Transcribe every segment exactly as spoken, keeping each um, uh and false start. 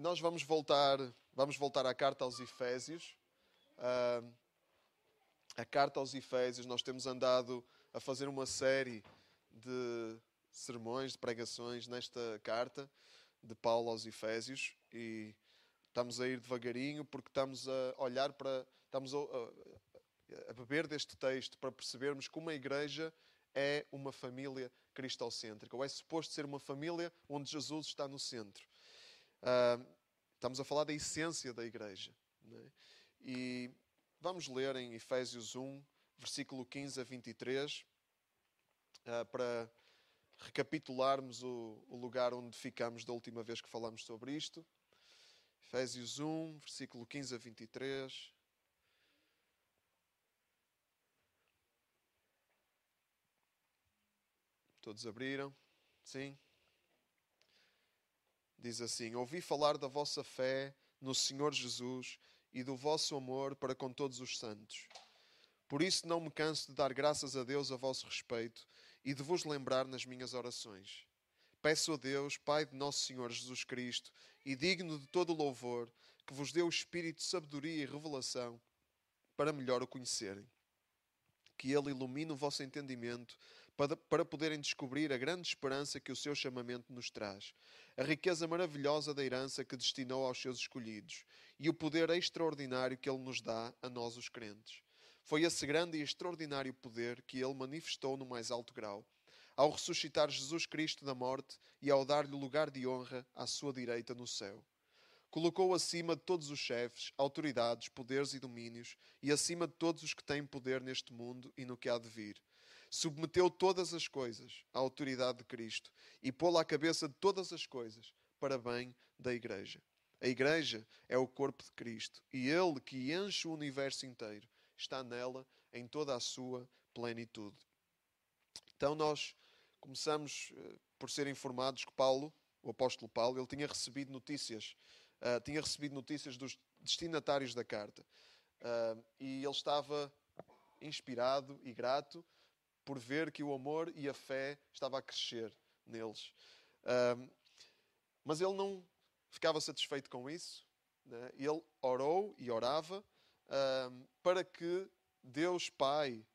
E nós vamos voltar, vamos voltar à carta aos Efésios. Uh, a carta aos Efésios, nós temos andado a fazer uma série de sermões, de pregações nesta carta de Paulo aos Efésios. E estamos a ir devagarinho porque estamos a olhar para... Estamos a, a, a beber deste texto para percebermos como a igreja é uma família cristocêntrica. Ou é suposto ser uma família onde Jesus está no centro. Uh, estamos a falar da essência da igreja, né? E vamos ler em Efésios um, versículo quinze a vinte e três, uh, para recapitularmos o, o lugar onde ficamos da última vez que falámos sobre isto. Efésios um, versículo quinze a vinte e três. Todos abriram? Sim? Diz assim: ouvi falar da vossa fé no Senhor Jesus e do vosso amor para com todos os santos. Por isso não me canso de dar graças a Deus a vosso respeito e de vos lembrar nas minhas orações. Peço a Deus, Pai de nosso Senhor Jesus Cristo, e digno de todo louvor, que vos dê o espírito de sabedoria e revelação para melhor o conhecerem. Que Ele ilumine o vosso entendimento para poderem descobrir a grande esperança que o seu chamamento nos traz, a riqueza maravilhosa da herança que destinou aos seus escolhidos e o poder extraordinário que Ele nos dá a nós os crentes. Foi esse grande e extraordinário poder que Ele manifestou no mais alto grau, ao ressuscitar Jesus Cristo da morte e ao dar-lhe lugar de honra à sua direita no céu. Colocou acima de todos os chefes, autoridades, poderes e domínios, e acima de todos os que têm poder neste mundo e no que há de vir. Submeteu todas as coisas à autoridade de Cristo e pô-la à cabeça de todas as coisas para bem da Igreja. A Igreja é o corpo de Cristo e Ele que enche o universo inteiro está nela em toda a sua plenitude. Então nós começamos por ser informados que Paulo, o apóstolo Paulo, ele tinha recebido notícias, uh, tinha recebido notícias dos destinatários da carta uh, e ele estava inspirado e grato por ver que o amor e a fé estava a crescer neles. Um, mas ele não ficava satisfeito com isso, né? Ele orou e orava um, para que Deus Pai,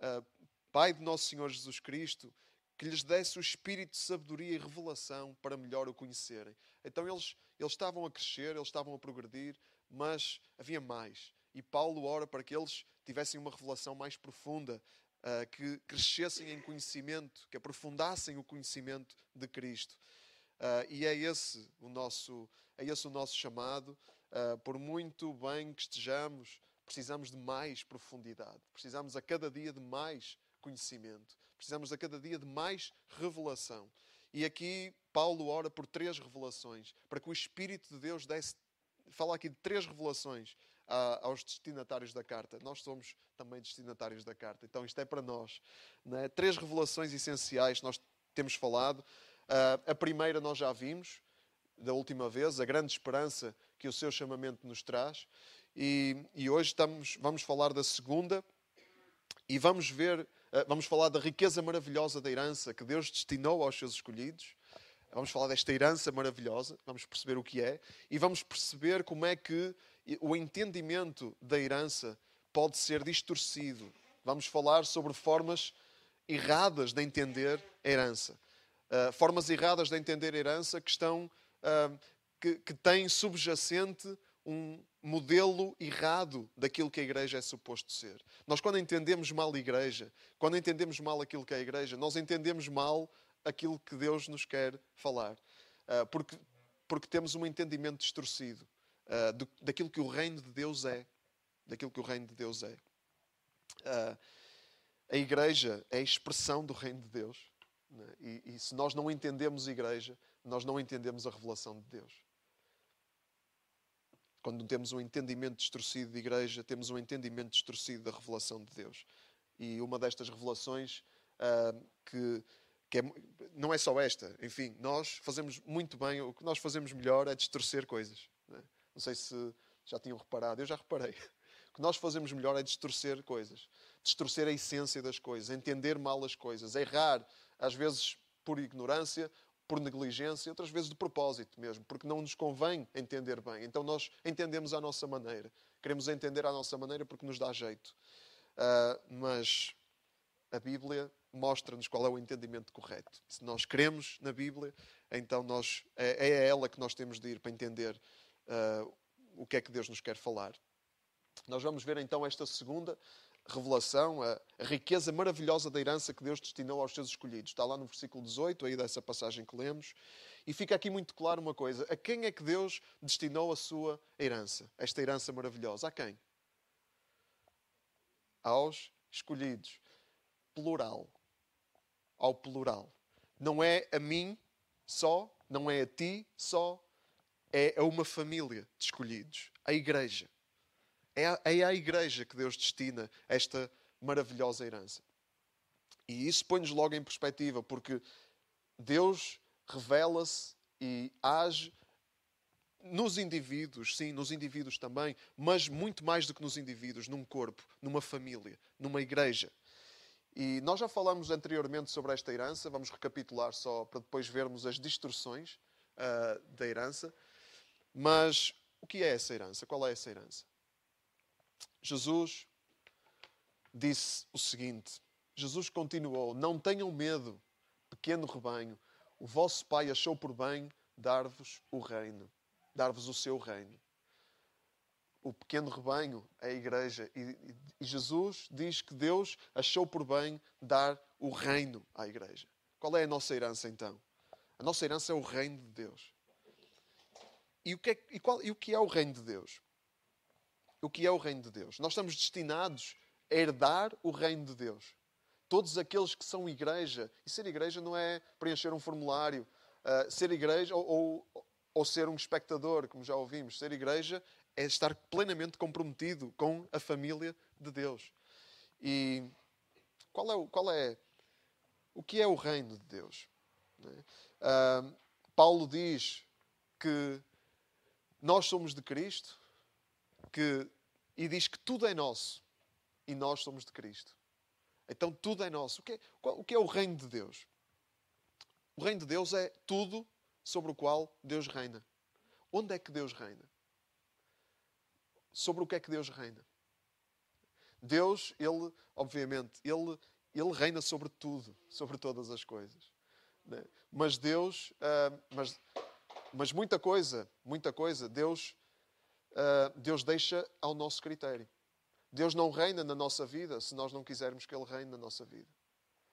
uh, Pai de nosso Senhor Jesus Cristo, que lhes desse o espírito de sabedoria e revelação para melhor o conhecerem. Então eles, eles estavam a crescer, eles estavam a progredir, mas havia mais. E Paulo ora para que eles tivessem uma revelação mais profunda, Uh, que crescessem em conhecimento, que aprofundassem o conhecimento de Cristo. Uh, e é esse o nosso, é esse o nosso chamado. Uh, por muito bem que estejamos, precisamos de mais profundidade. Precisamos a cada dia de mais conhecimento. Precisamos a cada dia de mais revelação. E aqui Paulo ora por três revelações, para que o Espírito de Deus desse... Fala aqui de três revelações aos destinatários da carta. Nós somos também destinatários da carta, então isto é para nós, né? Três revelações essenciais nós temos falado. Uh, a primeira nós já vimos da última vez, a grande esperança que o seu chamamento nos traz. E, e hoje estamos, vamos falar da segunda e vamos ver, uh, vamos falar da riqueza maravilhosa da herança que Deus destinou aos seus escolhidos. Vamos falar desta herança maravilhosa, vamos perceber o que é e vamos perceber como é que o entendimento da herança pode ser distorcido. Vamos falar sobre formas erradas de entender a herança. Uh, formas erradas de entender a herança que, estão, uh, que, que têm subjacente um modelo errado daquilo que a igreja é suposto ser. Nós, quando entendemos mal a igreja, quando entendemos mal aquilo que é a igreja, nós entendemos mal aquilo que Deus nos quer falar. Uh, porque, porque temos um entendimento distorcido uh, do, daquilo que o reino de Deus é. Daquilo que o reino de Deus é. Uh, a igreja é a expressão do reino de Deus, né? E, e se nós não entendemos a igreja, nós não entendemos a revelação de Deus. Quando temos um entendimento distorcido de igreja, temos um entendimento distorcido da revelação de Deus. E uma destas revelações uh, que... Que é, não é só esta, enfim, nós fazemos muito bem, o que nós fazemos melhor é distorcer coisas, né? Não sei se já tinham reparado, eu já reparei. O que nós fazemos melhor é distorcer coisas, distorcer a essência das coisas, entender mal as coisas, errar, às vezes por ignorância por negligência, outras vezes de propósito mesmo, porque não nos convém entender bem. Então nós entendemos à nossa maneira. Queremos entender à nossa maneira porque nos dá jeito. Uh, mas a Bíblia mostra-nos qual é o entendimento correto. Se nós cremos na Bíblia, então nós, é, é a ela que nós temos de ir para entender uh, o que é que Deus nos quer falar. Nós vamos ver então esta segunda revelação, a riqueza maravilhosa da herança que Deus destinou aos seus escolhidos. Está lá no versículo dezoito, aí dessa passagem que lemos. E fica aqui muito claro uma coisa. A quem é que Deus destinou a sua herança? Esta herança maravilhosa. A quem? Aos escolhidos. Plural. Ao plural. Não é a mim só, não é a ti só. É a uma família de escolhidos. A igreja. É à igreja que Deus destina esta maravilhosa herança. E isso põe-nos logo em perspectiva, porque Deus revela-se e age nos indivíduos, sim, nos indivíduos também, mas muito mais do que nos indivíduos, num corpo, numa família, numa igreja. E nós já falámos anteriormente sobre esta herança, vamos recapitular só para depois vermos as distorções uh, da herança. Mas o que é essa herança? Qual é essa herança? Jesus disse o seguinte, Jesus continuou, não tenham medo, pequeno rebanho, o vosso Pai achou por bem dar-vos o reino, dar-vos o seu reino. O pequeno rebanho é a igreja e, e Jesus diz que Deus achou por bem dar o reino à igreja. Qual é a nossa herança então? A nossa herança é o reino de Deus. E o que é, e qual, e o que é o reino de Deus? O que é o reino de Deus? Nós estamos destinados a herdar o reino de Deus. Todos aqueles que são igreja, e ser igreja não é preencher um formulário, uh, ser igreja ou, ou, ou ser um espectador, como já ouvimos. Ser igreja é estar plenamente comprometido com a família de Deus. E qual é, qual é o que é o reino de Deus? Uh, Paulo diz que nós somos de Cristo, Que, e diz que tudo é nosso e nós somos de Cristo. Então tudo é nosso. O que é, qual, o que é o reino de Deus? O reino de Deus é tudo sobre o qual Deus reina. Onde é que Deus reina? Sobre o que é que Deus reina? Deus, Ele, obviamente, Ele, ele reina sobre tudo, sobre todas as coisas. Né? Mas Deus, uh, mas, mas muita coisa, muita coisa, Deus... Uh, Deus deixa ao nosso critério. Deus não reina na nossa vida se nós não quisermos que Ele reine na nossa vida.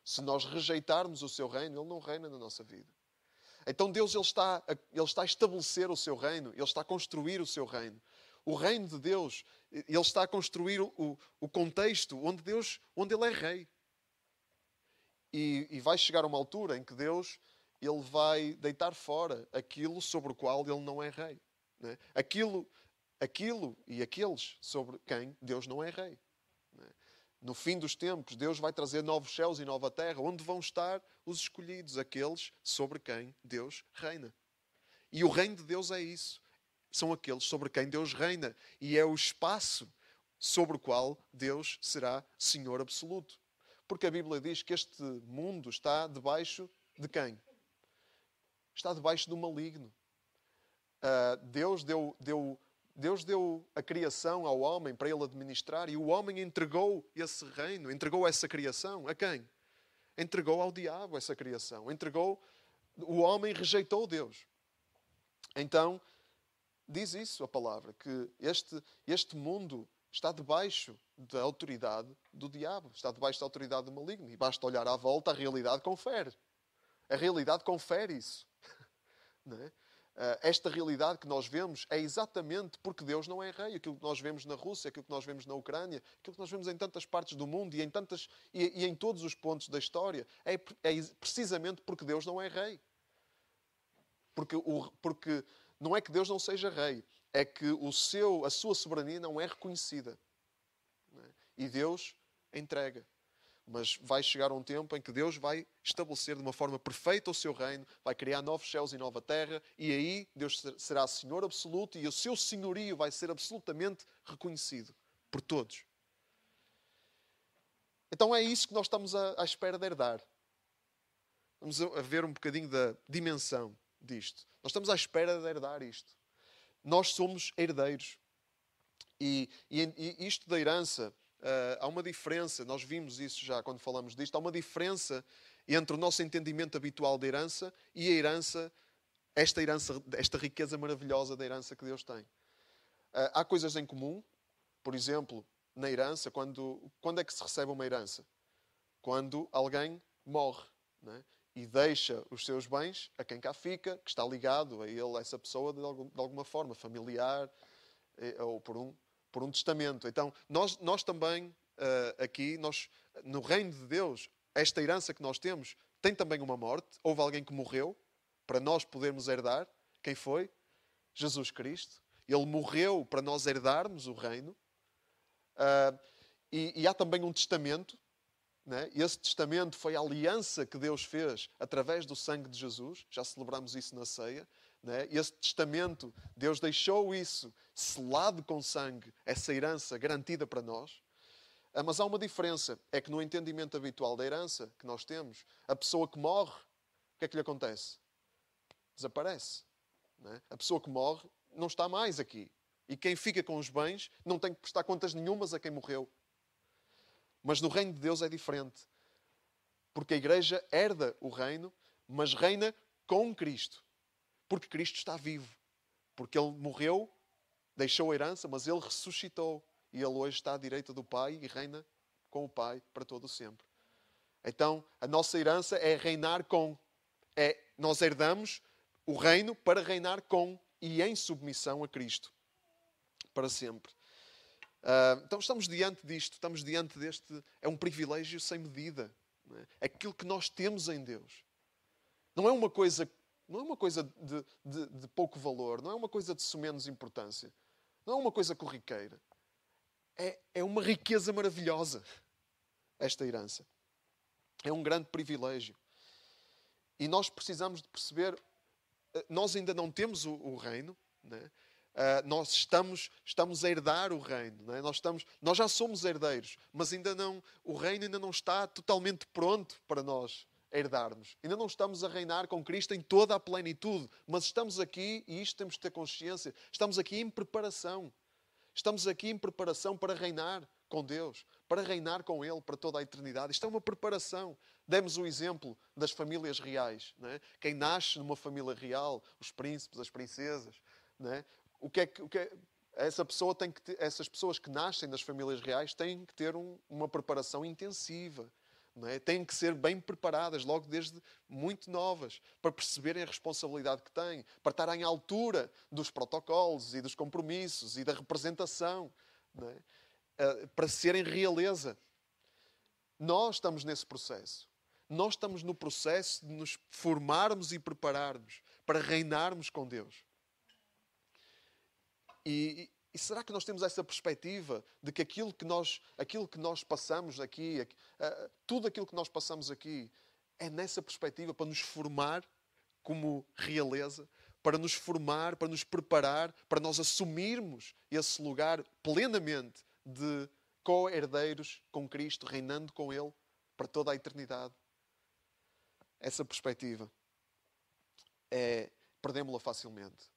Se nós rejeitarmos o seu reino, Ele não reina na nossa vida. Então Deus ele está, a, ele está a estabelecer o seu reino, Ele está a construir o seu reino. O reino de Deus, Ele está a construir o, o contexto onde, Deus, onde Ele é rei. E, e vai chegar uma altura em que Deus ele vai deitar fora aquilo sobre o qual Ele não é rei. Né? Aquilo... Aquilo e aqueles sobre quem Deus não é rei. No fim dos tempos, Deus vai trazer novos céus e nova terra, onde vão estar os escolhidos, aqueles sobre quem Deus reina. E o reino de Deus é isso. São aqueles sobre quem Deus reina. E é o espaço sobre o qual Deus será Senhor absoluto. Porque a Bíblia diz que este mundo está debaixo de quem? Está debaixo do maligno. Uh, Deus deu... deu Deus deu a criação ao homem para ele administrar e o homem entregou esse reino, entregou essa criação a quem? Entregou ao diabo essa criação. Entregou, o homem rejeitou Deus. Então, diz isso a palavra, que este, este mundo está debaixo da autoridade do diabo, está debaixo da autoridade do maligno. E basta olhar à volta, a realidade confere. A realidade confere isso. Não é? Esta realidade que nós vemos é exatamente porque Deus não é rei. Aquilo que nós vemos na Rússia, aquilo que nós vemos na Ucrânia, aquilo que nós vemos em tantas partes do mundo e em, tantas, e, e em todos os pontos da história, é, é precisamente porque Deus não é rei. Porque, o, porque não é que Deus não seja rei, é que o seu, a sua soberania não é reconhecida. E Deus entrega. Mas vai chegar um tempo em que Deus vai estabelecer de uma forma perfeita o seu reino, vai criar novos céus e nova terra, e aí Deus será Senhor absoluto e o seu senhorio vai ser absolutamente reconhecido por todos. Então é isso que nós estamos à, à espera de herdar. Vamos a ver um bocadinho da dimensão disto. Nós estamos à espera de herdar isto. Nós somos herdeiros. E, e, e isto da herança, uh, há uma diferença, nós vimos isso já quando falamos disto, há uma diferença entre o nosso entendimento habitual da herança e a herança, esta herança, esta riqueza maravilhosa da herança que Deus tem. Uh, há coisas em comum, por exemplo, na herança, quando, quando é que se recebe uma herança? Quando alguém morre, não é? E deixa os seus bens a quem cá fica, que está ligado a ele, a essa pessoa, de, algum, de alguma forma, familiar, ou por um, por um testamento. Então, nós, nós também, uh, aqui, nós, no reino de Deus, esta herança que nós temos, tem também uma morte. Houve alguém que morreu, para nós podermos herdar. Quem foi? Jesus Cristo. Ele morreu para nós herdarmos o reino. Uh, e, e há também um testamento, né? Esse testamento foi a aliança que Deus fez através do sangue de Jesus. Já celebramos isso na ceia. Né? Esse testamento, Deus deixou isso selado com sangue, essa herança garantida para nós. Mas há uma diferença, é que no entendimento habitual da herança que nós temos, a pessoa que morre, o que é que lhe acontece? Desaparece. Né? A pessoa que morre não está mais aqui. E quem fica com os bens não tem que prestar contas nenhumas a quem morreu. Mas no reino de Deus é diferente. Porque a igreja herda o reino, mas reina com Cristo. Porque Cristo está vivo. Porque Ele morreu, deixou a herança, mas Ele ressuscitou. E Ele hoje está à direita do Pai e reina com o Pai para todo o sempre. Então, a nossa herança é reinar com. É, nós herdamos o reino para reinar com e em submissão a Cristo. Para sempre. Uh, então, estamos diante disto. Estamos diante deste... É um privilégio sem medida. Não é? Aquilo que nós temos em Deus. Não é uma coisa... Não é uma coisa de, de, de pouco valor. Não é uma coisa de sumenos importância. Não é uma coisa corriqueira. É, é uma riqueza maravilhosa, esta herança. É um grande privilégio. E nós precisamos de perceber... Nós ainda não temos o, o reino. Né? Uh, nós estamos, estamos a herdar o reino. Né? Nós, estamos, nós já somos herdeiros. Mas ainda não, o reino ainda não está totalmente pronto para nós herdarmos. Ainda não estamos a reinar com Cristo em toda a plenitude, mas estamos aqui, e isto temos de ter consciência, estamos aqui em preparação. Estamos aqui em preparação para reinar com Deus, para reinar com Ele para toda a eternidade. Isto é uma preparação. Demos o exemplo das famílias reais. Não é? Quem nasce numa família real, os príncipes, as princesas, não é? O que é que, o que é, essa pessoa tem que ter, essas pessoas que nascem das famílias reais têm que ter um, uma preparação intensiva. Não é? Têm que ser bem preparadas, logo desde muito novas, para perceberem a responsabilidade que têm, para estarem à altura dos protocolos e dos compromissos e da representação, não é? Uh, para serem realeza. Nós estamos nesse processo. Nós estamos no processo de nos formarmos e prepararmos para reinarmos com Deus. E... e E será que nós temos essa perspectiva de que aquilo que nós, aquilo que nós passamos aqui, tudo aquilo que nós passamos aqui, é nessa perspectiva para nos formar como realeza, para nos formar, para nos preparar, para nós assumirmos esse lugar plenamente de co-herdeiros com Cristo, reinando com Ele para toda a eternidade? Essa perspectiva, é, perdemos-la facilmente.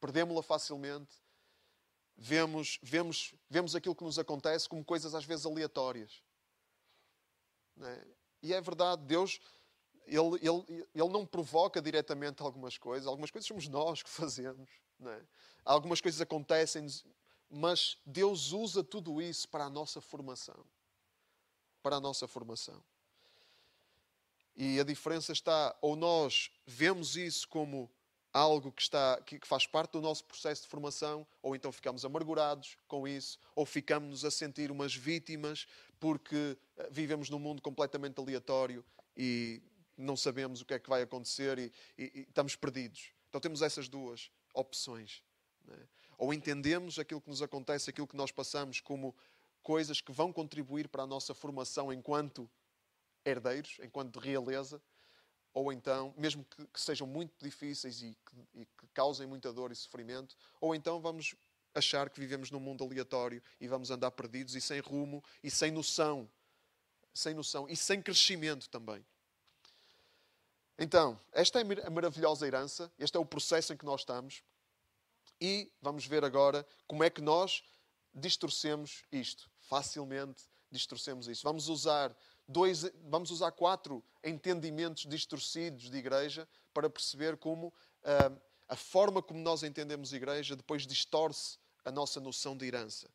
Perdemos-la facilmente. Vemos, vemos, vemos aquilo que nos acontece como coisas às vezes aleatórias. Não é? E é verdade, Deus ele, ele, ele não provoca diretamente algumas coisas. Algumas coisas somos nós que fazemos. Não é? Algumas coisas acontecem, mas Deus usa tudo isso para a nossa formação. Para a nossa formação. E a diferença está, ou nós vemos isso como... algo que, está, que faz parte do nosso processo de formação, ou então ficamos amargurados com isso, ou ficamos a sentir umas vítimas porque vivemos num mundo completamente aleatório e não sabemos o que é que vai acontecer e, e, e estamos perdidos. Então temos essas duas opções. Não é? Ou entendemos aquilo que nos acontece, aquilo que nós passamos como coisas que vão contribuir para a nossa formação enquanto herdeiros, enquanto realeza, ou então, mesmo que, que sejam muito difíceis e que, e que causem muita dor e sofrimento, ou então vamos achar que vivemos num mundo aleatório e vamos andar perdidos e sem rumo e sem noção, sem noção e sem crescimento também. Então, esta é a maravilhosa herança, este é o processo em que nós estamos e vamos ver agora como é que nós distorcemos isto. Facilmente distorcemos isto. Vamos usar, dois, vamos usar quatro entendimentos distorcidos de igreja para perceber como ah, a forma como nós entendemos igreja depois distorce a nossa noção de herança.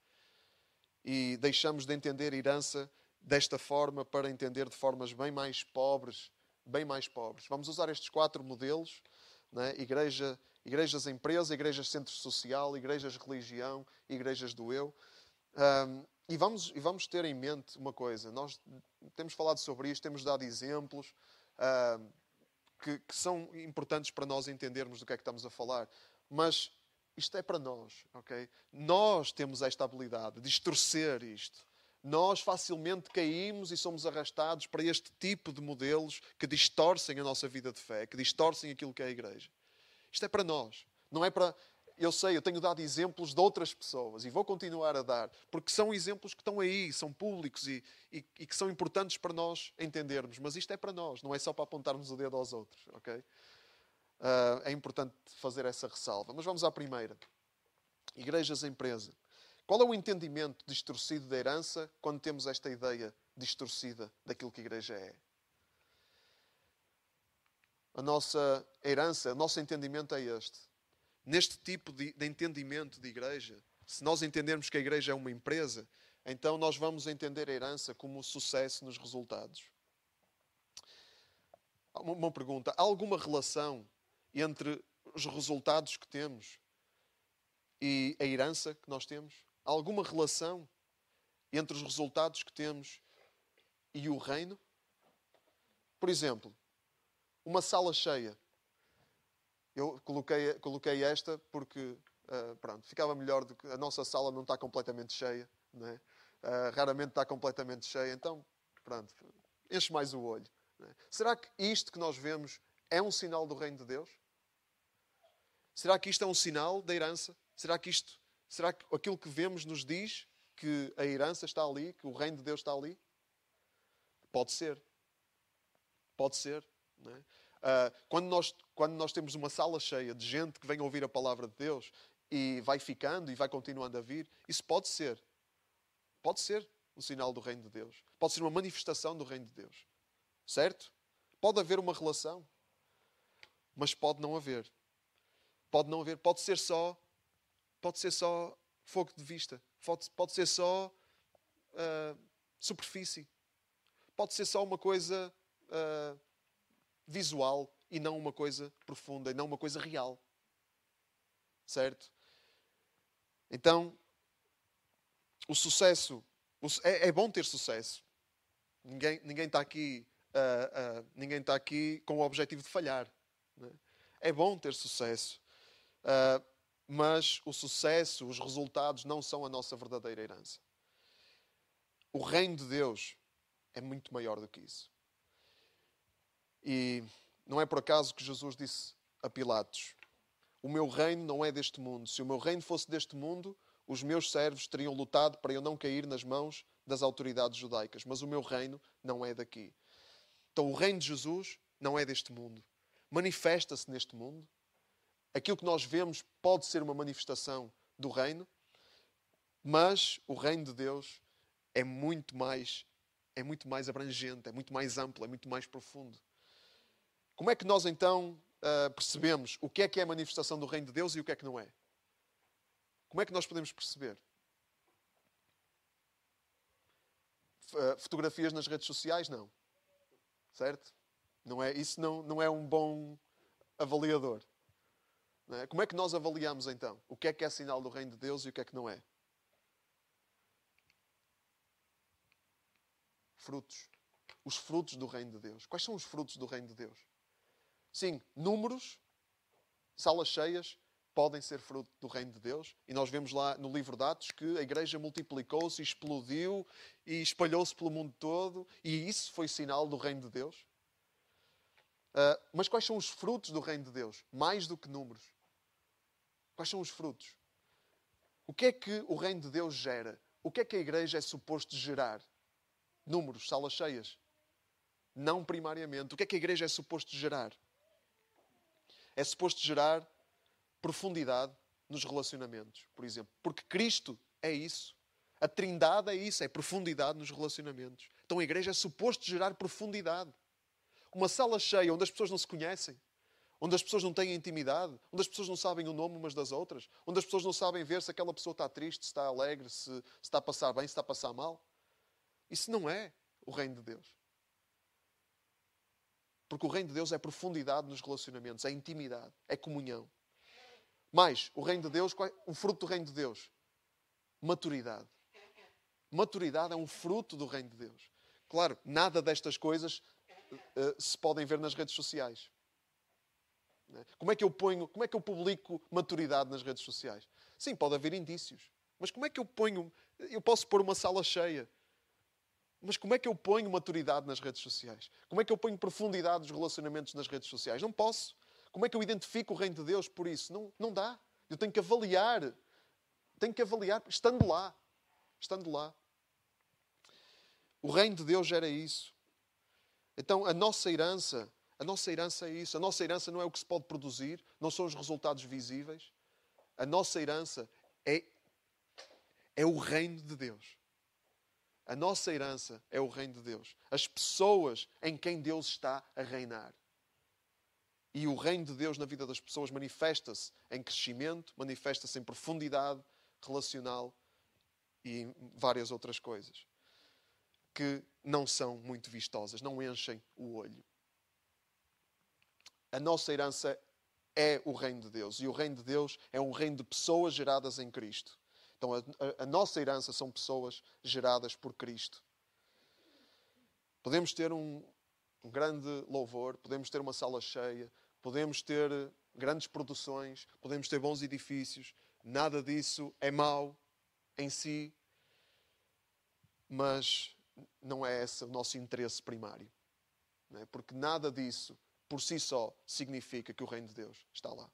E deixamos de entender herança desta forma para entender de formas bem mais pobres. Bem mais pobres. Vamos usar estes quatro modelos, né? Igreja, igrejas empresa, igrejas centro social, igrejas religião, igrejas do eu. Um, e, vamos, e vamos ter em mente uma coisa. Nós temos falado sobre isto, temos dado exemplos um, que, que são importantes para nós entendermos do que é que estamos a falar. Mas isto é para nós, ok? Nós temos esta habilidade de distorcer isto. Nós facilmente caímos e somos arrastados para este tipo de modelos que distorcem a nossa vida de fé, que distorcem aquilo que é a igreja. Isto é para nós. Não é para... Eu sei, eu tenho dado exemplos de outras pessoas e vou continuar a dar, porque são exemplos que estão aí, são públicos e, e, e que são importantes para nós entendermos. Mas isto é para nós, não é só para apontarmos o dedo aos outros, ok? Uh, é importante fazer essa ressalva. Mas vamos à primeira. Igrejas empresa. Qual é o entendimento distorcido da herança quando temos esta ideia distorcida daquilo que a igreja é? A nossa herança, o nosso entendimento é este. Neste tipo de entendimento de igreja, se nós entendermos que a igreja é uma empresa, então nós vamos entender a herança como sucesso nos resultados. Uma pergunta. Há alguma relação entre os resultados que temos e a herança que nós temos? Há alguma relação entre os resultados que temos e o reino? Por exemplo, uma sala cheia. Eu coloquei, coloquei esta porque uh, pronto, ficava melhor do que a nossa sala não está completamente cheia, não é? Uh, raramente está completamente cheia, então pronto, enche mais o olho, não é? Será que isto que nós vemos é um sinal do reino de Deus? Será que isto é um sinal da herança? Será que isto, será que aquilo que vemos nos diz que a herança está ali, que o reino de Deus está ali? Pode ser. Pode ser. Não é? Ah, quando nós, quando nós temos uma sala cheia de gente que vem ouvir a palavra de Deus e vai ficando e vai continuando a vir, isso pode ser. Pode ser um sinal do reino de Deus. Pode ser uma manifestação do reino de Deus. Certo? Pode haver uma relação, mas pode não haver. Pode não haver. Pode ser só... Pode ser só fogo de vista. Pode, pode ser só uh, superfície. Pode ser só uma coisa uh, visual e não uma coisa profunda, e não uma coisa real. Certo? Então, o sucesso... O, é, é bom ter sucesso. Ninguém ninguém está aqui, uh, uh, ninguém está aqui com o objetivo de falhar, né? É bom ter sucesso. Uh, Mas o sucesso, os resultados, não são a nossa verdadeira herança. O reino de Deus é muito maior do que isso. E não é por acaso que Jesus disse a Pilatos: o meu reino não é deste mundo. Se o meu reino fosse deste mundo, os meus servos teriam lutado para eu não cair nas mãos das autoridades judaicas. Mas o meu reino não é daqui. Então o reino de Jesus não é deste mundo. Manifesta-se neste mundo. Aquilo que nós vemos pode ser uma manifestação do reino, mas o reino de Deus é muito mais, é muito mais abrangente, é muito mais amplo, é muito mais profundo. Como é que nós então percebemos o que é que é a manifestação do reino de Deus e o que é que não é? Como é que nós podemos perceber? Fotografias nas redes sociais? Não. Certo? Não é, isso não, não é um bom avaliador. Como é que nós avaliamos, então, o que é que é sinal do reino de Deus e o que é que não é? Frutos. Os frutos do reino de Deus. Quais são os frutos do reino de Deus? Sim, números, salas cheias, podem ser fruto do reino de Deus. E nós vemos lá no livro de Atos que a igreja multiplicou-se, explodiu e espalhou-se pelo mundo todo. E isso foi sinal do reino de Deus. Uh, mas quais são os frutos do reino de Deus? Mais do que números. Quais são os frutos? O que é que o reino de Deus gera? O que é que a igreja é suposto gerar? Números, salas cheias. não primariamente. O que é que a igreja é suposto gerar? É suposto gerar profundidade nos relacionamentos, por exemplo. Porque Cristo é isso. A trindade é isso, é profundidade nos relacionamentos. Então a igreja é suposto gerar profundidade. Uma sala cheia onde as pessoas não se conhecem, onde as pessoas não têm intimidade, onde as pessoas não sabem o nome umas das outras, onde as pessoas não sabem ver se aquela pessoa está triste, se está alegre, se, se está a passar bem, se está a passar mal. Isso não é o reino de Deus. Porque o reino de Deus é profundidade nos relacionamentos, é intimidade, é comunhão. Mas o reino de Deus, qual é o fruto do reino de Deus? Maturidade. Maturidade é um fruto do reino de Deus. Claro, nada destas coisas uh, se podem ver nas redes sociais. Como é que eu ponho, como é que eu publico maturidade nas redes sociais? Sim, pode haver indícios. Mas como é que eu ponho... Eu posso pôr uma sala cheia. Mas como é que eu ponho maturidade nas redes sociais? Como é que eu ponho profundidade dos relacionamentos nas redes sociais? Não posso. Como é que eu identifico o reino de Deus por isso? Não, não dá. Eu tenho que avaliar. Tenho que avaliar estando lá. Estando lá. O reino de Deus gera isso. Então, a nossa herança... A nossa herança é isso. A nossa herança não é o que se pode produzir, não são os resultados visíveis. A nossa herança é, é o reino de Deus. A nossa herança é o reino de Deus. As pessoas em quem Deus está a reinar. E o reino de Deus na vida das pessoas manifesta-se em crescimento, manifesta-se em profundidade relacional e em várias outras coisas que não são muito vistosas, não enchem o olho. A nossa herança é o reino de Deus. E o reino de Deus é um reino de pessoas geradas em Cristo. Então, a, a, a nossa herança são pessoas geradas por Cristo. Podemos ter um, um grande louvor, podemos ter uma sala cheia, podemos ter grandes produções, podemos ter bons edifícios. Nada disso é mau em si, mas não é esse o nosso interesse primário. Não é? Porque nada disso... por si só, significa que o reino de Deus está lá.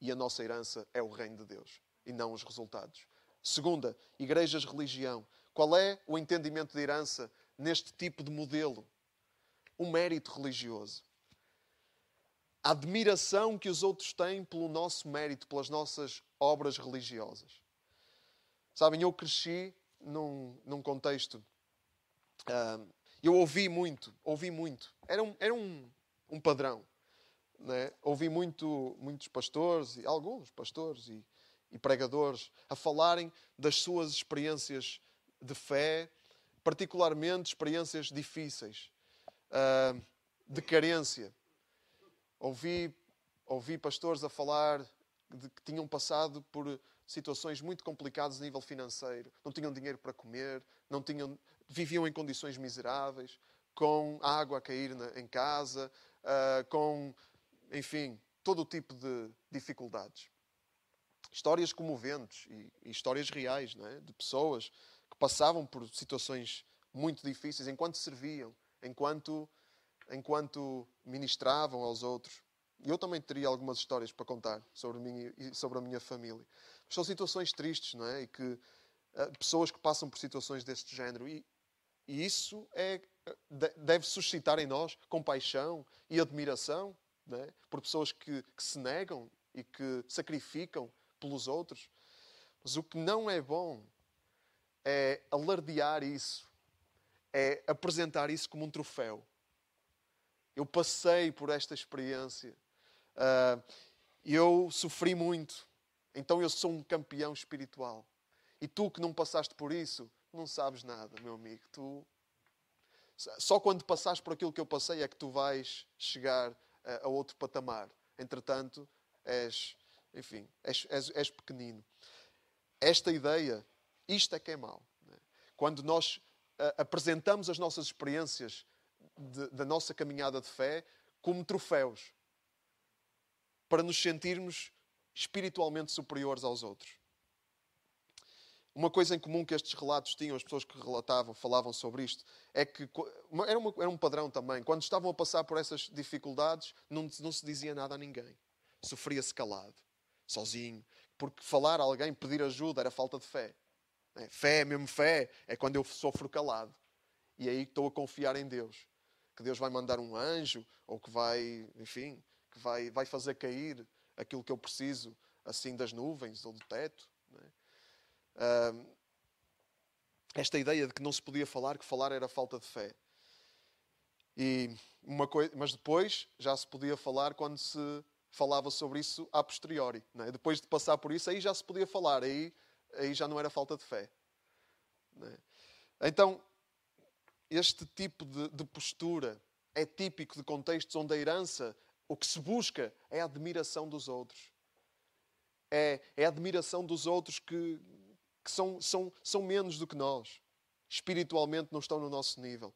E a nossa herança é o reino de Deus, e não os resultados. Segunda, igrejas, religião. Qual é o entendimento de herança neste tipo de modelo? O mérito religioso. A admiração que os outros têm pelo nosso mérito, pelas nossas obras religiosas. Sabem, eu cresci num, num contexto... Uh, Eu ouvi muito, ouvi muito. Era um, era um, um padrão. Né? Ouvi muito, muitos pastores, e alguns pastores e, e pregadores, a falarem das suas experiências de fé, particularmente experiências difíceis, uh, de carência. Ouvi, ouvi pastores a falar de que tinham passado por situações muito complicadas a nível financeiro. Não tinham dinheiro para comer, não tinham... Viviam em condições miseráveis, com água a cair na, em casa, uh, com, enfim, todo o tipo de dificuldades. Histórias comoventes e, e histórias reais, não é? De pessoas que passavam por situações muito difíceis enquanto serviam, enquanto, enquanto ministravam aos outros. Eu também teria algumas histórias para contar sobre mim e sobre a minha família. Mas são situações tristes, não é? E que uh, pessoas que passam por situações deste género. E, E isso é, deve suscitar em nós compaixão e admiração, não é? Por pessoas que, que se negam e que sacrificam pelos outros. Mas o que não é bom é alardear isso, é apresentar isso como um troféu. Eu passei por esta experiência, uh, eu sofri muito, então eu sou um campeão espiritual. E tu que não passaste por isso, não sabes nada, meu amigo. Tu... Só quando passares por aquilo que eu passei é que tu vais chegar a, a outro patamar. Entretanto, és, enfim, és, és, és pequenino. Esta ideia, isto é que é mau. Né? Quando nós a, apresentamos as nossas experiências de, da nossa caminhada de fé como troféus, para nos sentirmos espiritualmente superiores aos outros. Uma coisa em comum que estes relatos tinham, as pessoas que relatavam, falavam sobre isto, é que era, uma, era um padrão também. Quando estavam a passar por essas dificuldades, não, não se dizia nada a ninguém. Sofria-se calado, sozinho. Porque falar a alguém, pedir ajuda, era falta de fé. Fé, mesmo fé, é quando eu sofro calado. E aí estou a confiar em Deus. Que Deus vai mandar um anjo, ou que vai, enfim, que vai, vai fazer cair aquilo que eu preciso, assim, das nuvens ou do teto. Não é? Um, esta ideia de que não se podia falar, que falar era falta de fé. E uma coisa, mas depois já se podia falar quando se falava sobre isso a posteriori. Não é? Depois de passar por isso, aí já se podia falar, aí, aí já não era falta de fé. Não é? Então, este tipo de, de postura é típico de contextos onde a herança, o que se busca é a admiração dos outros. É, é a admiração dos outros que, que são, são, são menos do que nós. Espiritualmente não estão no nosso nível.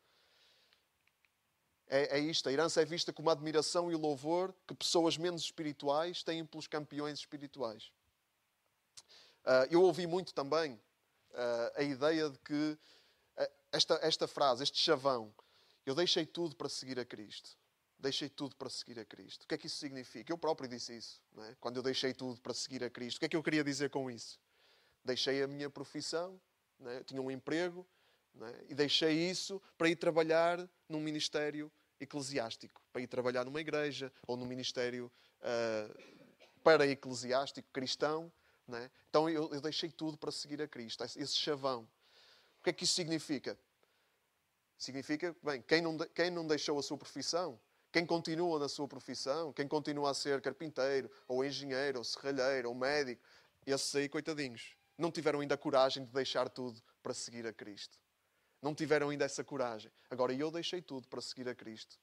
É, é isto, a herança é vista como a admiração e o louvor que pessoas menos espirituais têm pelos campeões espirituais. Uh, eu ouvi muito também uh, a ideia de que Esta, esta frase, este chavão, eu deixei tudo para seguir a Cristo. Deixei tudo para seguir a Cristo. O que é que isso significa? Eu próprio disse isso, não é? Quando eu deixei tudo para seguir a Cristo. O que é que eu queria dizer com isso? Deixei a minha profissão, não é? Eu tinha um emprego, não é? E deixei isso para ir trabalhar num ministério eclesiástico, para ir trabalhar numa igreja ou num ministério uh, para-eclesiástico, cristão. Não é? Então eu, eu deixei tudo para seguir a Cristo. Esse chavão. O que é que isso significa? Significa, bem, quem não, quem não deixou a sua profissão, quem continua na sua profissão, quem continua a ser carpinteiro, ou engenheiro, ou serralheiro, ou médico, esses aí, coitadinhos, não tiveram ainda a coragem de deixar tudo para seguir a Cristo. Não tiveram ainda essa coragem. Agora, eu deixei tudo para seguir a Cristo.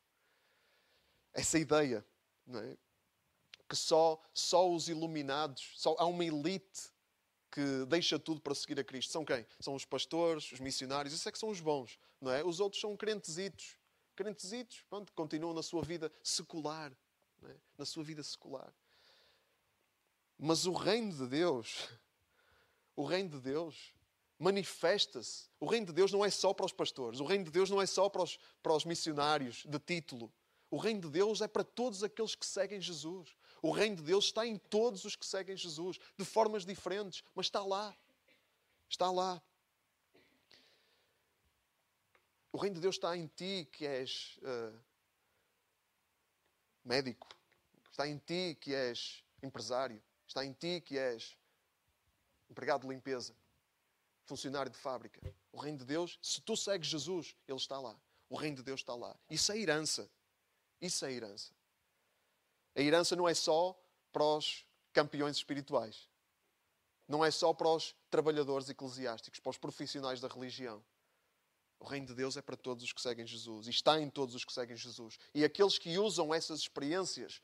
Essa ideia, não é? Que só, só os iluminados, só há uma elite que deixa tudo para seguir a Cristo. São quem? São os pastores, os missionários. Isso é que são os bons, não é? Os outros são crentesitos. Crentesitos, pronto, continuam na sua vida secular. Não é? Na sua vida secular. Mas o reino de Deus, o reino de Deus manifesta-se. O reino de Deus não é só para os pastores. O reino de Deus não é só para os, para os missionários de título. O reino de Deus é para todos aqueles que seguem Jesus. O reino de Deus está em todos os que seguem Jesus, de formas diferentes, mas está lá. Está lá. O reino de Deus está em ti, que és uh, médico. Está em ti, que és empresário. Está em ti, que és empregado de limpeza, funcionário de fábrica. O reino de Deus, se tu segues Jesus, Ele está lá. O reino de Deus está lá. Isso é herança. Isso é herança. A herança não é só para os campeões espirituais. Não é só para os trabalhadores eclesiásticos, para os profissionais da religião. O reino de Deus é para todos os que seguem Jesus. E está em todos os que seguem Jesus. E aqueles que usam essas experiências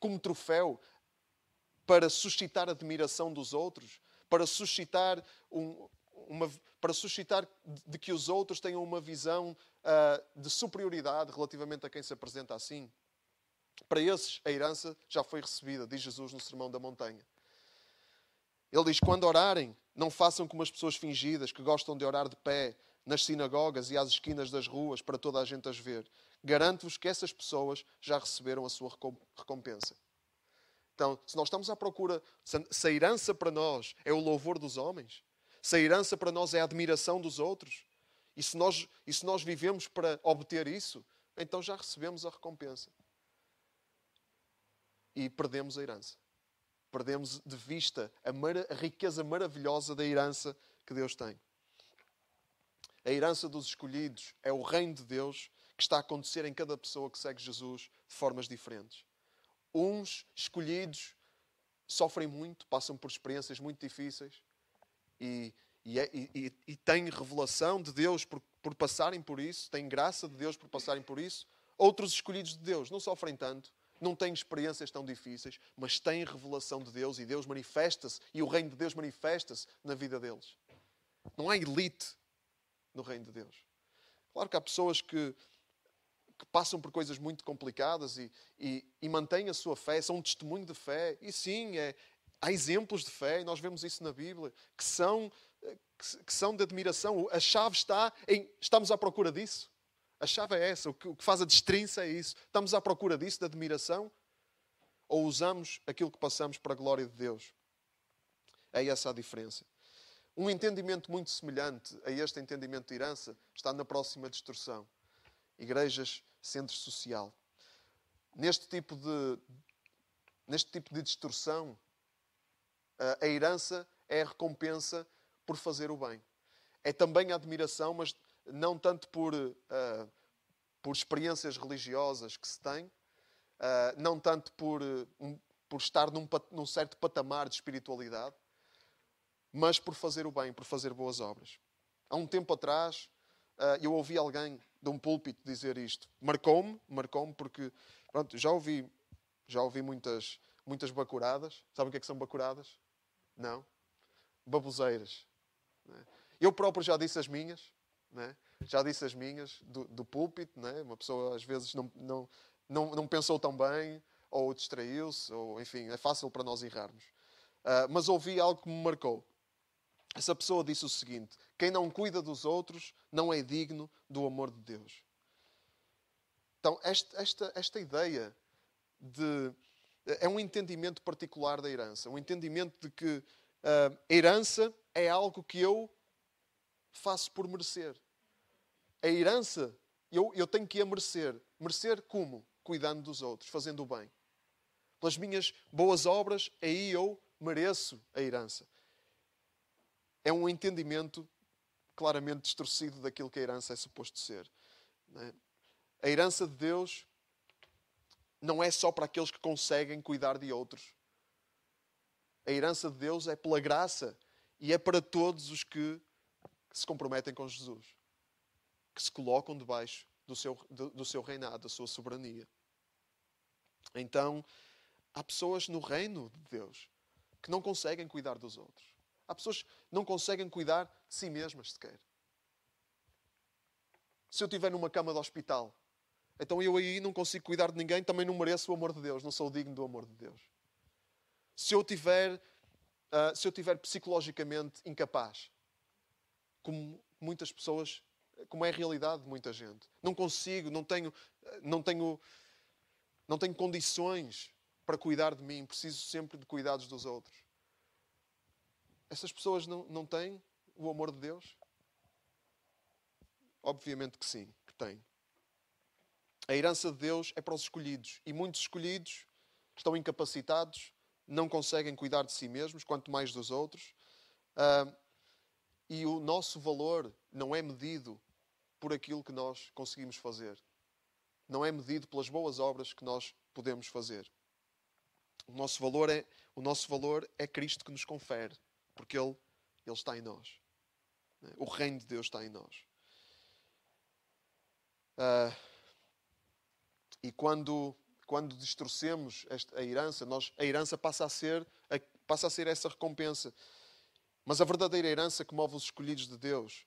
como troféu para suscitar a admiração dos outros, para suscitar, um, uma, para suscitar de que os outros tenham uma visão uh, de superioridade relativamente a quem se apresenta assim, para esses, a herança já foi recebida, diz Jesus no Sermão da Montanha. Ele diz, quando orarem, não façam como as pessoas fingidas, que gostam de orar de pé, nas sinagogas e às esquinas das ruas, para toda a gente as ver. Garanto-vos que essas pessoas já receberam a sua recompensa. Então, se nós estamos à procura, se a herança para nós é o louvor dos homens, se a herança para nós é a admiração dos outros, e se nós, e se nós vivemos para obter isso, então já recebemos a recompensa. E perdemos a herança. Perdemos de vista a, mara, a riqueza maravilhosa da herança que Deus tem. A herança dos escolhidos é o reino de Deus que está a acontecer em cada pessoa que segue Jesus de formas diferentes. Uns escolhidos sofrem muito, passam por experiências muito difíceis e, e, e, e têm revelação de Deus por, por passarem por isso, têm graça de Deus por passarem por isso. Outros escolhidos de Deus não sofrem tanto, não têm experiências tão difíceis, mas têm revelação de Deus e Deus manifesta-se e o reino de Deus manifesta-se na vida deles. Não há elite no reino de Deus. Claro que há pessoas que, que passam por coisas muito complicadas e, e, e mantêm a sua fé, são um testemunho de fé. E sim, é, há exemplos de fé, e nós vemos isso na Bíblia, que são, que, que são de admiração. A chave está em... Estamos à procura disso. A chave é essa, o que faz a destrinça é isso. Estamos à procura disso, da admiração? Ou usamos aquilo que passamos para a glória de Deus? É essa a diferença. Um entendimento muito semelhante a este entendimento de herança está na próxima distorção. Igrejas, centro social. Neste tipo de, neste tipo de distorção, a herança é a recompensa por fazer o bem. É também a admiração, mas não tanto por, uh, por experiências religiosas que se tem, uh, não tanto por, uh, um, por estar num, num certo patamar de espiritualidade, mas por fazer o bem, por fazer boas obras. Há um tempo atrás, uh, eu ouvi alguém de um púlpito dizer isto. Marcou-me, marcou-me porque pronto, já ouvi, já ouvi muitas, muitas bacuradas. Sabem o que é que são bacuradas? Não? Baboseiras. Não é? Eu próprio já disse as minhas, né? já disse as minhas do, do púlpito. Né? Uma pessoa às vezes não, não, não, não pensou tão bem, ou distraiu-se, ou enfim, é fácil para nós errarmos. Uh, mas ouvi algo que me marcou. Essa pessoa disse o seguinte: quem não cuida dos outros não é digno do amor de Deus. Então, esta, esta, esta ideia de, é um entendimento particular da herança. Um entendimento de que uh, a herança é algo que eu faço por merecer. A herança, eu, eu tenho que a merecer. Merecer como? Cuidando dos outros, fazendo o bem. Pelas minhas boas obras, aí eu mereço a herança. É um entendimento claramente distorcido daquilo que a herança é suposto ser. A herança de Deus não é só para aqueles que conseguem cuidar de outros. A herança de Deus é pela graça e é para todos os que se comprometem com Jesus, que se colocam debaixo do seu, do, do seu reinado, da sua soberania. Então, há pessoas no reino de Deus que não conseguem cuidar dos outros. Há pessoas que não conseguem cuidar de si mesmas sequer. Se eu estiver numa cama de hospital, então eu aí não consigo cuidar de ninguém, também não mereço o amor de Deus, não sou digno do amor de Deus. Se eu estiver uh, se eu estiver psicologicamente incapaz, como muitas pessoas, como é a realidade de muita gente, não consigo, não tenho, não tenho, não tenho condições para cuidar de mim, preciso sempre de cuidados dos outros. Essas pessoas não, não têm o amor de Deus? Obviamente que sim, que têm. A herança de Deus é para os escolhidos. E muitos escolhidos estão incapacitados, não conseguem cuidar de si mesmos, quanto mais dos outros. Ah, e o nosso valor não é medido por aquilo que nós conseguimos fazer. Não é medido pelas boas obras que nós podemos fazer. O nosso valor é, o nosso valor é Cristo que nos confere. Porque Ele, Ele está em nós. O reino de Deus está em nós. Uh, e quando, quando distorcemos esta, a herança, nós, a herança passa a, ser, a, passa a ser essa recompensa. Mas a verdadeira herança que move os escolhidos de Deus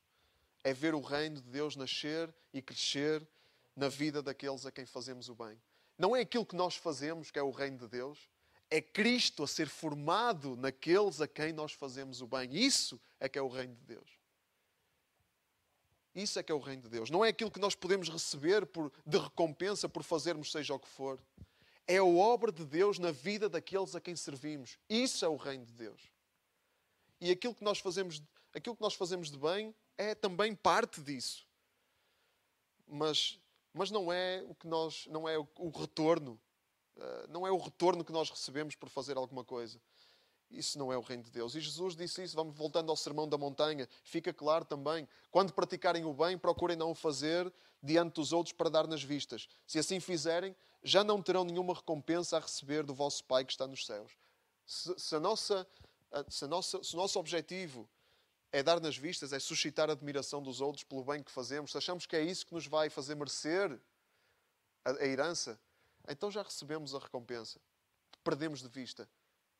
é ver o reino de Deus nascer e crescer na vida daqueles a quem fazemos o bem. Não é aquilo que nós fazemos que é o reino de Deus, é Cristo a ser formado naqueles a quem nós fazemos o bem. Isso é que é o reino de Deus. Isso é que é o reino de Deus. Não é aquilo que nós podemos receber por, de recompensa por fazermos seja o que for. É a obra de Deus na vida daqueles a quem servimos. Isso é o reino de Deus. E aquilo que nós fazemos, aquilo que nós fazemos de bem é também parte disso. Mas, mas não é o que nós, não é o, o retorno. Uh, não é o retorno que nós recebemos por fazer alguma coisa. Isso não é o reino de Deus. E Jesus disse isso, vamos voltando ao Sermão da Montanha. Fica claro também, quando praticarem o bem, procurem não o fazer diante dos outros para dar nas vistas. Se assim fizerem, já não terão nenhuma recompensa a receber do vosso Pai que está nos céus. Se, se, a nossa, se, a nossa, se o nosso objetivo é dar nas vistas, é suscitar a admiração dos outros pelo bem que fazemos, se achamos que é isso que nos vai fazer merecer a, a herança, então já recebemos a recompensa. Perdemos de vista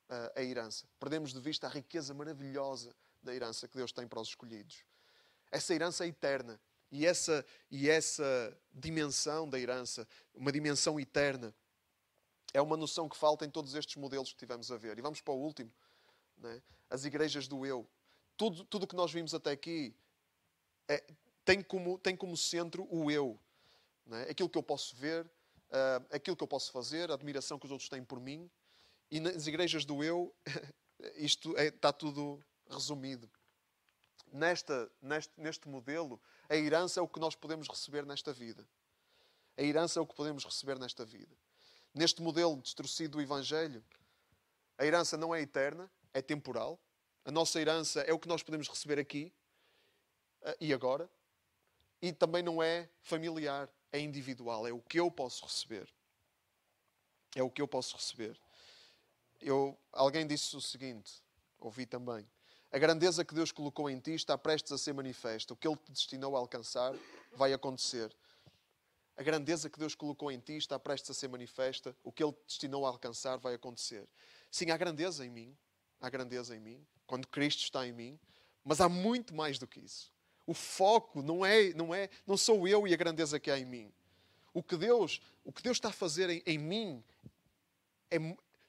uh, a herança. Perdemos de vista a riqueza maravilhosa da herança que Deus tem para os escolhidos. Essa herança é eterna. E essa, e essa dimensão da herança, uma dimensão eterna, é uma noção que falta em todos estes modelos que tivemos a ver. E vamos para o último. Né? As igrejas do eu. Tudo tudo o que nós vimos até aqui é, tem, como, tem como centro o eu. Né? Aquilo que eu posso ver, Uh, aquilo que eu posso fazer, a admiração que os outros têm por mim. E nas igrejas do eu, isto é, está tudo resumido. nesta, neste, neste modelo, a herança é o que nós podemos receber nesta vida. A herança é o que podemos receber nesta vida. Neste modelo distorcido do Evangelho, a herança não é eterna, é temporal. A nossa herança é o que nós podemos receber aqui e agora. E também não é familiar, é individual, é o que eu posso receber. É o que eu posso receber. Eu, alguém disse o seguinte, ouvi também. A grandeza que Deus colocou em ti está prestes a ser manifesta. O que Ele te destinou a alcançar vai acontecer. A grandeza que Deus colocou em ti está prestes a ser manifesta. O que Ele te destinou a alcançar vai acontecer. Sim, há grandeza em mim. Há grandeza em mim. Quando Cristo está em mim. Mas há muito mais do que isso. O foco não é, não é, não sou eu e a grandeza que há em mim. O que Deus, o que Deus está a fazer em, em mim é...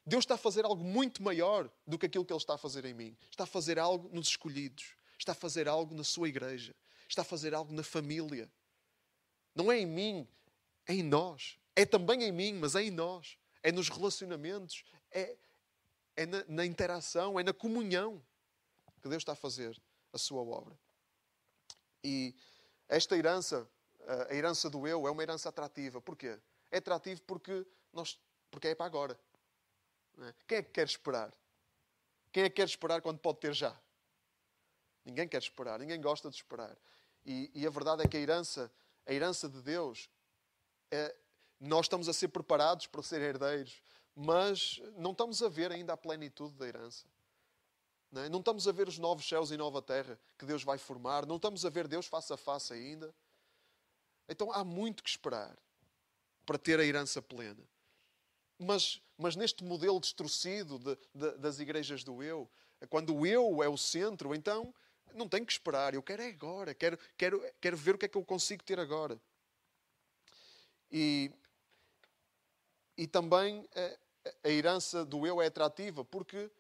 Deus está a fazer algo muito maior do que aquilo que Ele está a fazer em mim. Está a fazer algo nos escolhidos. Está a fazer algo na sua igreja. Está a fazer algo na família. Não é em mim, é em nós. É também em mim, mas é em nós. É nos relacionamentos. É, é na, na interação, é na comunhão que Deus está a fazer a sua obra. E esta herança, a herança do eu, é uma herança atrativa. Porquê? É atrativo porque, nós, porque é para agora. Quem é que quer esperar? Quem é que quer esperar quando pode ter já? Ninguém quer esperar, ninguém gosta de esperar. E, e a verdade é que a herança, a herança de Deus, é, nós estamos a ser preparados para ser herdeiros, mas não estamos a ver ainda a plenitude da herança. Não é? Não estamos a ver os novos céus e nova terra que Deus vai formar, não estamos a ver Deus face a face ainda. Então há muito que esperar para ter a herança plena. Mas, mas neste modelo destruído de, de, das igrejas do eu, quando o eu é o centro, então não tenho que esperar. Eu quero é agora. Quero, quero, quero ver o que é que eu consigo ter agora. E, e também a, a herança do eu é atrativa porque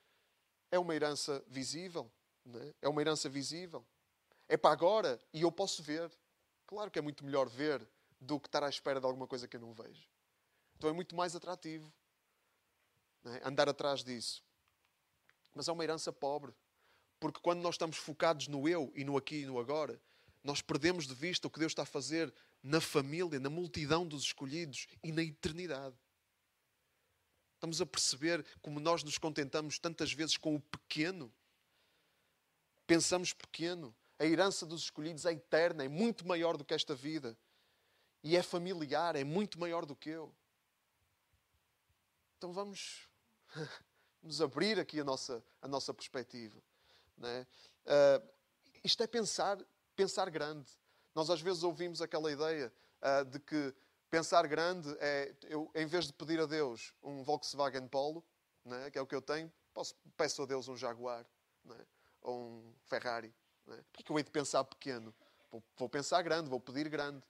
é uma herança visível. Não é? É uma herança visível. É para agora e eu posso ver. Claro que é muito melhor ver do que estar à espera de alguma coisa que eu não vejo. Então é muito mais atrativo, não é? Andar atrás disso. Mas é uma herança pobre. Porque quando nós estamos focados no eu e no aqui e no agora, nós perdemos de vista o que Deus está a fazer na família, na multidão dos escolhidos e na eternidade. Estamos a perceber como nós nos contentamos tantas vezes com o pequeno. Pensamos pequeno. A herança dos escolhidos é eterna, é muito maior do que esta vida. E é familiar, é muito maior do que eu. Então vamos, vamos abrir aqui a nossa, a nossa perspectiva. Não é? Uh, isto é pensar, pensar grande. Nós às vezes ouvimos aquela ideia uh, de que pensar grande é, eu, em vez de pedir a Deus um Volkswagen Polo, não é? Que é o que eu tenho, posso, peço a Deus um Jaguar, não é? Ou um Ferrari. Não é? Porque eu hei de pensar pequeno? Vou, vou pensar grande, vou pedir grande.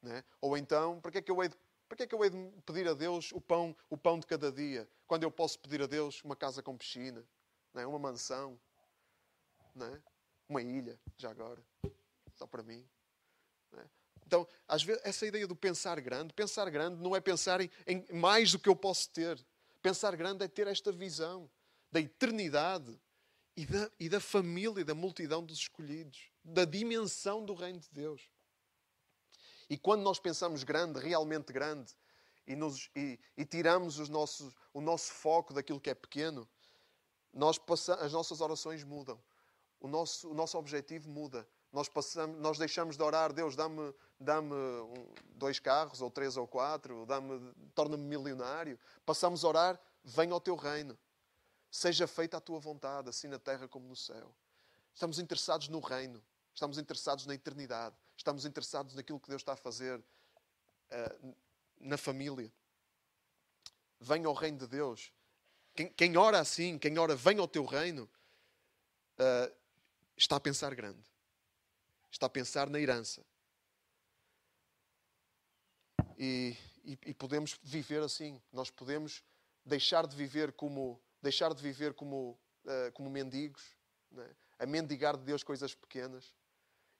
Não é? Ou então, porque é que eu hei de Porquê é que eu hei de pedir a Deus o pão, o pão de cada dia? Quando eu posso pedir a Deus uma casa com piscina, não é? Uma mansão, não é? Uma ilha, já agora, só para mim. Não é? Então, às vezes, essa ideia do pensar grande, pensar grande não é pensar em, em mais do que eu posso ter. Pensar grande é ter esta visão da eternidade e da, e da família, da multidão dos escolhidos, da dimensão do reino de Deus. E quando nós pensamos grande, realmente grande, e, nos, e, e tiramos os nossos, o nosso foco daquilo que é pequeno, nós passa, as nossas orações mudam. O nosso, o nosso objetivo muda. Nós, passamos, nós deixamos de orar, Deus, dá-me, dá-me um, dois carros, ou três, ou quatro, dá-me, torna-me milionário. Passamos a orar, venha ao teu reino. Seja feita a tua vontade, assim na terra como no céu. Estamos interessados no reino. Estamos interessados na eternidade. Estamos interessados naquilo que Deus está a fazer uh, na família. Venha ao reino de Deus. Quem, quem ora assim, quem ora venha ao teu reino, uh, está a pensar grande. Está a pensar na herança. E, e, e podemos viver assim. Nós podemos deixar de viver como, deixar de viver como, uh, como mendigos, não é? A mendigar de Deus coisas pequenas.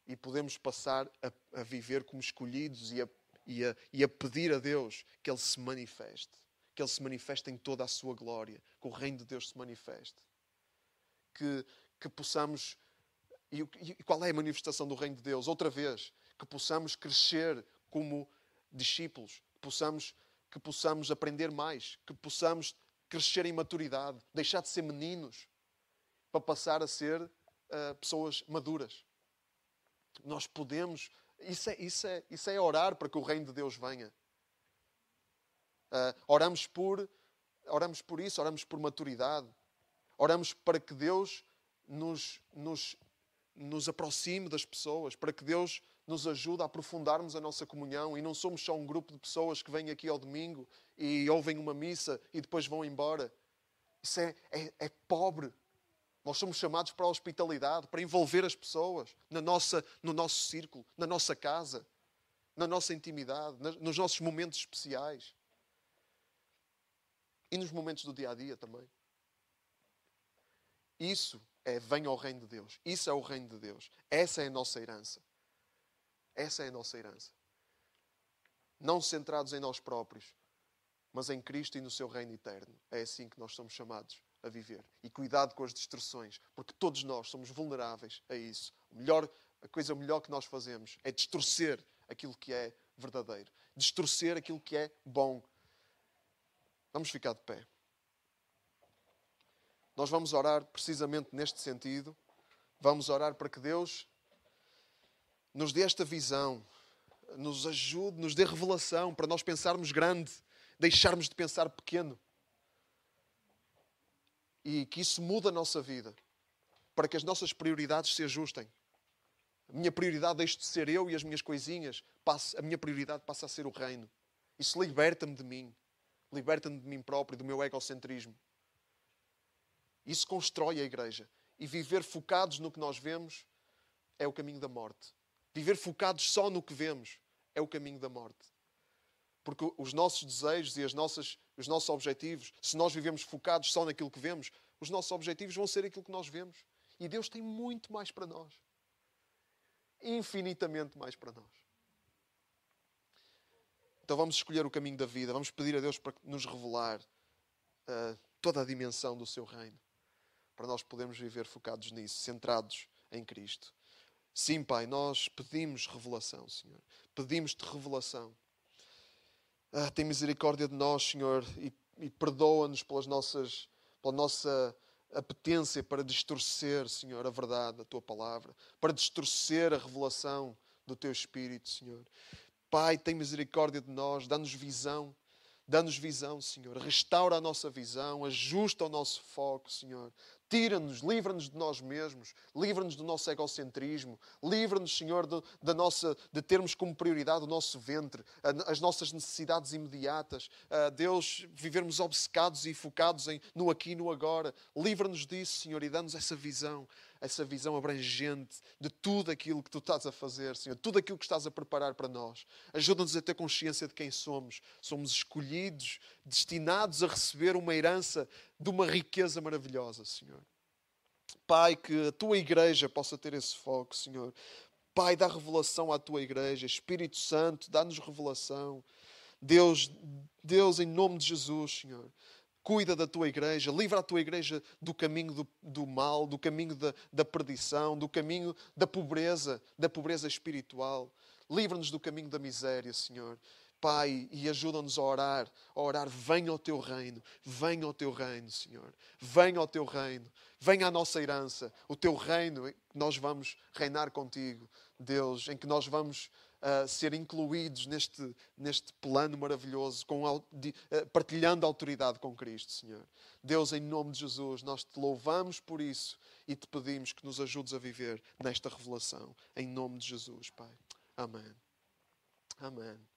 E podemos passar a, a viver como escolhidos e a, e, a, e a pedir a Deus que Ele se manifeste. Que Ele se manifeste em toda a sua glória. Que o reino de Deus se manifeste. Que, que possamos E, e qual é a manifestação do reino de Deus? Outra vez, que possamos crescer como discípulos, que possamos, que possamos aprender mais, que possamos crescer em maturidade, deixar de ser meninos para passar a ser uh, pessoas maduras. Nós podemos... Isso é, isso, é, isso é orar para que o reino de Deus venha. Uh, oramos por, oramos por isso, oramos por maturidade. Oramos para que Deus nos, nos, nos aproxime das pessoas, para que Deus nos ajude a aprofundarmos a nossa comunhão. E não somos só um grupo de pessoas que vêm aqui ao domingo e ouvem uma missa e depois vão embora. Isso é, é, é pobre. Nós somos chamados para a hospitalidade, para envolver as pessoas na nossa, no nosso círculo, na nossa casa, na nossa intimidade, nos nossos momentos especiais. E nos momentos do dia-a-dia também. Isso é, vem ao reino de Deus. Isso é o reino de Deus. Essa é a nossa herança. Essa é a nossa herança. Não centrados em nós próprios, mas em Cristo e no seu reino eterno. É assim que nós somos chamados a viver. E cuidado com as distrações, porque todos nós somos vulneráveis a isso. O melhor, a coisa melhor que nós fazemos é distorcer aquilo que é verdadeiro. Distorcer aquilo que é bom. Vamos ficar de pé. Nós vamos orar precisamente neste sentido. Vamos orar para que Deus nos dê esta visão, nos ajude, nos dê revelação para nós pensarmos grande, deixarmos de pensar pequeno. E que isso mude a nossa vida, para que as nossas prioridades se ajustem. A minha prioridade deixe de ser eu e as minhas coisinhas. Passe, a minha prioridade passa a ser o reino. Isso liberta-me de mim. Liberta-me de mim próprio, do meu egocentrismo. Isso constrói a igreja. E viver focados no que nós vemos é o caminho da morte. Viver focados só no que vemos é o caminho da morte. Porque os nossos desejos e as nossas, os nossos objetivos, se nós vivemos focados só naquilo que vemos, os nossos objetivos vão ser aquilo que nós vemos. E Deus tem muito mais para nós. Infinitamente mais para nós. Então vamos escolher o caminho da vida. Vamos pedir a Deus para nos revelar uh, toda a dimensão do seu reino. Para nós podermos viver focados nisso, centrados em Cristo. Sim, Pai, nós pedimos revelação, Senhor. Pedimos-te revelação. Ah, tem misericórdia de nós, Senhor, e, e perdoa-nos pelas nossas, pela nossa apetência para distorcer, Senhor, a verdade da Tua Palavra, para distorcer a revelação do Teu Espírito, Senhor. Pai, tem misericórdia de nós, dá-nos visão, dá-nos visão, Senhor. Restaura a nossa visão, ajusta o nosso foco, Senhor. Tira-nos, livra-nos de nós mesmos, livra-nos do nosso egocentrismo, livra-nos, Senhor, do, da nossa, de termos como prioridade o nosso ventre, a, as nossas necessidades imediatas, a Deus, vivermos obcecados e focados em, no aqui e no agora. Livra-nos disso, Senhor, e dá-nos essa visão, essa visão abrangente de tudo aquilo que Tu estás a fazer, Senhor, tudo aquilo que estás a preparar para nós. Ajuda-nos a ter consciência de quem somos. Somos escolhidos, destinados a receber uma herança de uma riqueza maravilhosa, Senhor. Pai, que a Tua Igreja possa ter esse foco, Senhor. Pai, dá revelação à Tua Igreja. Espírito Santo, dá-nos revelação. Deus, Deus, em nome de Jesus, Senhor, cuida da Tua Igreja. Livra a Tua Igreja do caminho do, do mal, do caminho da, da perdição, do caminho da pobreza, da pobreza espiritual. Livra-nos do caminho da miséria, Senhor. Pai, e ajuda-nos a orar, a orar, venha ao Teu reino, venha ao Teu reino, Senhor, venha ao Teu reino, venha à nossa herança, o Teu reino, que nós vamos reinar contigo, Deus, em que nós vamos uh, ser incluídos neste, neste plano maravilhoso, com, de, uh, partilhando a autoridade com Cristo, Senhor. Deus, em nome de Jesus, nós Te louvamos por isso e Te pedimos que nos ajudes a viver nesta revelação, em nome de Jesus, Pai. Amém. Amém.